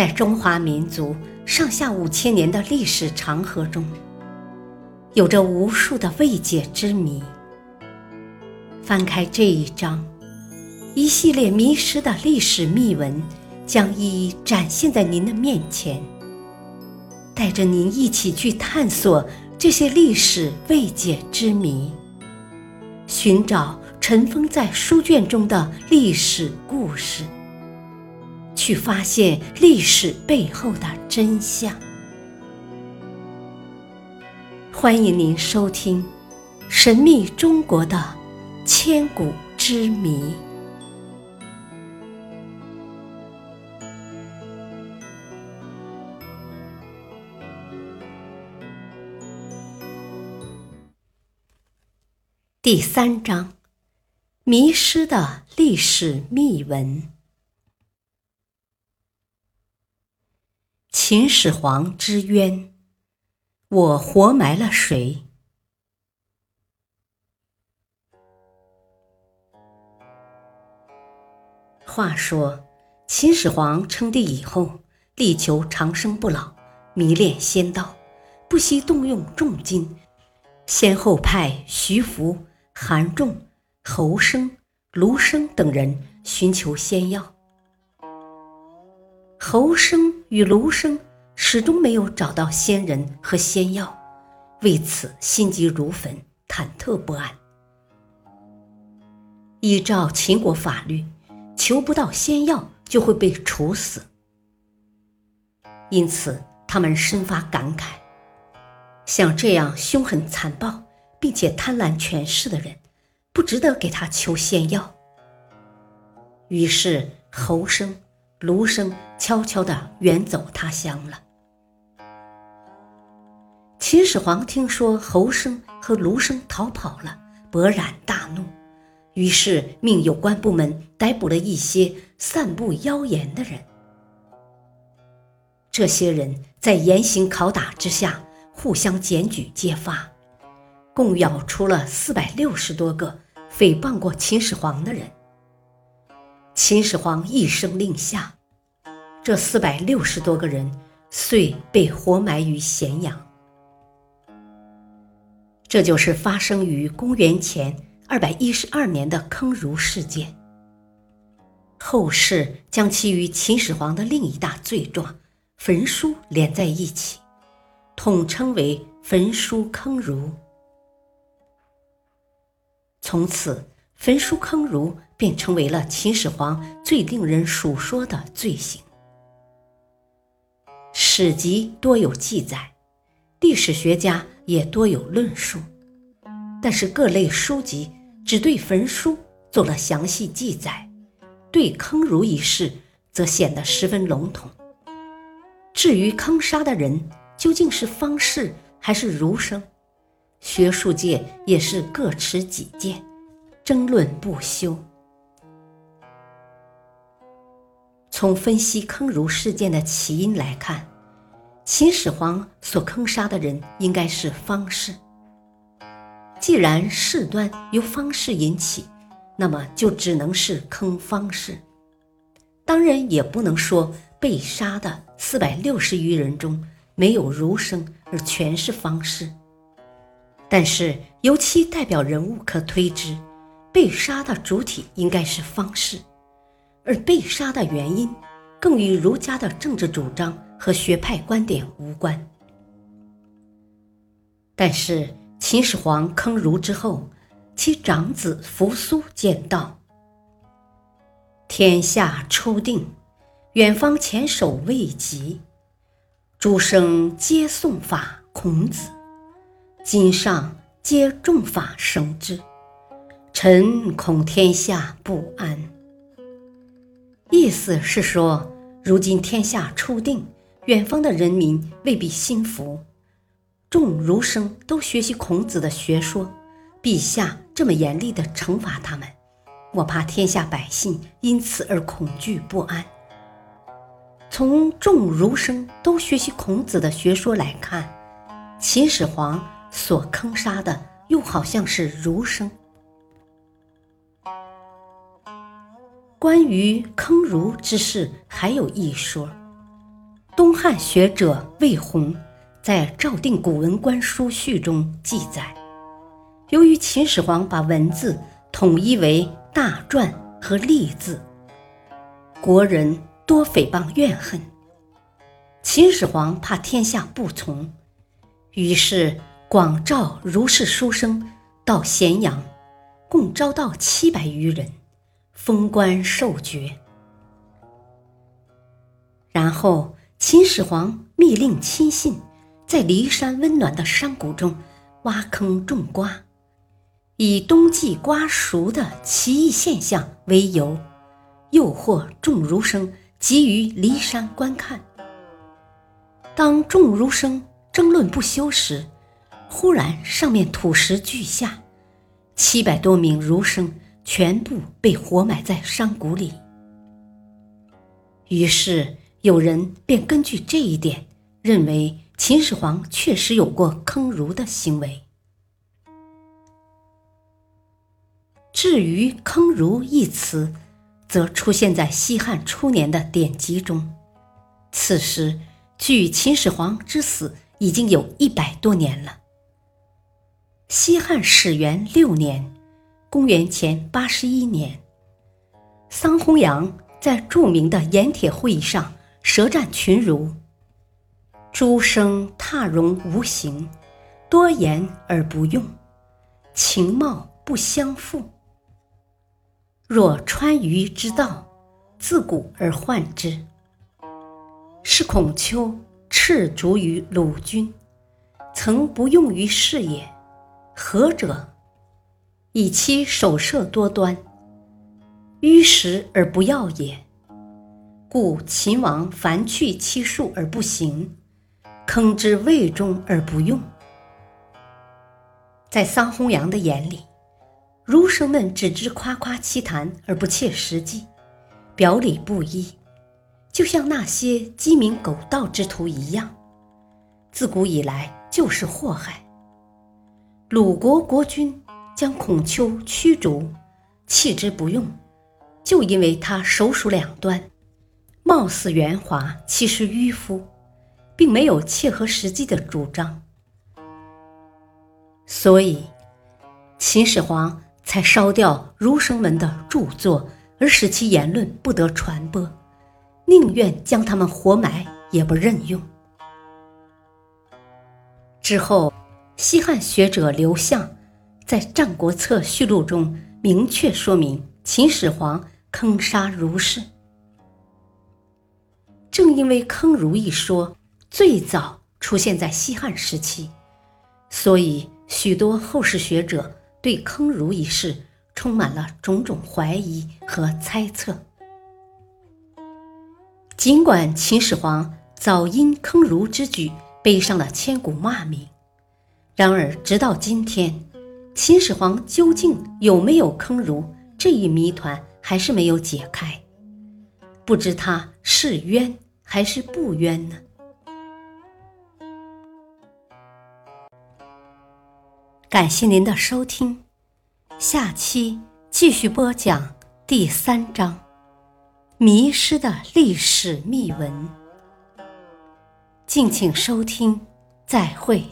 在中华民族上下5000年的历史长河中，有着无数的未解之谜。翻开这一章，一系列迷失的历史秘闻将一一展现在您的面前，带着您一起去探索这些历史未解之谜，寻找尘封在书卷中的历史故事，去发现历史背后的真相。欢迎您收听《神秘中国的千古之谜》。第3章：迷失的历史秘闻。秦始皇之冤，我活埋了谁？话说秦始皇称帝以后，力求长生不老，迷恋仙道，不惜动用重金，先后派徐福、韩仲、侯生、卢生等人寻求仙药。侯生与卢生始终没有找到仙人和仙药，为此心急如焚，忐忑不安。依照秦国法律，求不到仙药就会被处死，因此他们深发感慨，像这样凶狠残暴并且贪婪权势的人，不值得给他求仙药。于是侯生、卢生悄悄地远走他乡了。秦始皇听说侯生和卢生逃跑了，勃然大怒，于是命有关部门逮捕了一些散布妖言的人。这些人在严刑拷打之下，互相检举揭发，共咬出了460多个诽谤过秦始皇的人。秦始皇一声令下，这460多个人遂被活埋于咸阳。这就是发生于公元前212年的坑儒事件，后世将其与秦始皇的另一大罪状焚书连在一起，统称为焚书坑儒。从此，焚书坑儒便成为了秦始皇最令人数说的罪行。史籍多有记载，历史学家也多有论述，但是各类书籍只对焚书做了详细记载，对坑儒一事则显得十分笼统。至于坑杀的人究竟是方士还是儒生，学术界也是各持己见，争论不休。从分析坑儒事件的起因来看，秦始皇所坑杀的人应该是方士。既然事端由方士引起，那么就只能是坑方士。当然也不能说被杀的460余人中没有儒生而全是方士，但是由其代表人物可推知，被杀的主体应该是方士，而被杀的原因更与儒家的政治主张和学派观点无关。但是秦始皇坑儒之后，其长子扶苏见道，天下初定，远方前手未及，诸生皆诵法孔子，今上皆重法绳之，臣恐天下不安。意思是说，如今天下初定，远方的人民未必心服，众儒生都学习孔子的学说，陛下这么严厉地惩罚他们，我怕天下百姓因此而恐惧不安。从众儒生都学习孔子的学说来看，秦始皇所坑杀的又好像是儒生。关于坑儒之事还有一说，东汉学者魏宏在《赵定古文官书序》中记载，由于秦始皇把文字统一为大篆和隶字，国人多诽谤怨恨，秦始皇怕天下不从，于是广召儒士书生到咸阳，共招到700余人，封官授爵。然后秦始皇密令亲信在骊山温暖的山谷中挖坑种瓜，以冬季瓜熟的奇异现象为由，诱惑众儒生集于骊山观看。当众儒生争论不休时，忽然上面土石俱下，700多名儒生全部被活埋在山谷里。于是有人便根据这一点，认为秦始皇确实有过坑儒的行为。至于坑儒一词，则出现在西汉初年的典籍中，此时距秦始皇之死已经有100多年了。西汉始元6年，公元前81年，桑弘羊在著名的盐铁会议上舌战群儒，诸生踏容无形，多言而不用，情貌不相负。若川渝之道，自古而患之。是孔丘斥逐于鲁君，曾不用于是也，何者？以其守舍多端，迂时而不要也。故秦王凡去其数而不行，坑之魏中而不用。在桑弘羊的眼里，儒生们只知夸夸其谈而不切实际，表里不一，就像那些鸡鸣狗盗之徒一样，自古以来就是祸害。鲁国国君将孔丘驱逐，弃之不用，就因为他首鼠两端，貌似圆滑，其实迂腐，并没有切合实际的主张。所以秦始皇才烧掉儒生们的著作，而使其言论不得传播，宁愿将他们活埋也不任用。之后西汉学者刘向在《战国策序录》中明确说明秦始皇坑杀儒士。正因为坑儒一说最早出现在西汉时期，所以许多后世学者对坑儒一事充满了种种怀疑和猜测。尽管秦始皇早因坑儒之举背上了千古骂名，然而直到今天，秦始皇究竟有没有坑儒这一谜团还是没有解开，不知他是冤还是不冤呢？感谢您的收听，下期继续播讲第3章《迷失的历史秘闻》，敬请收听，再会。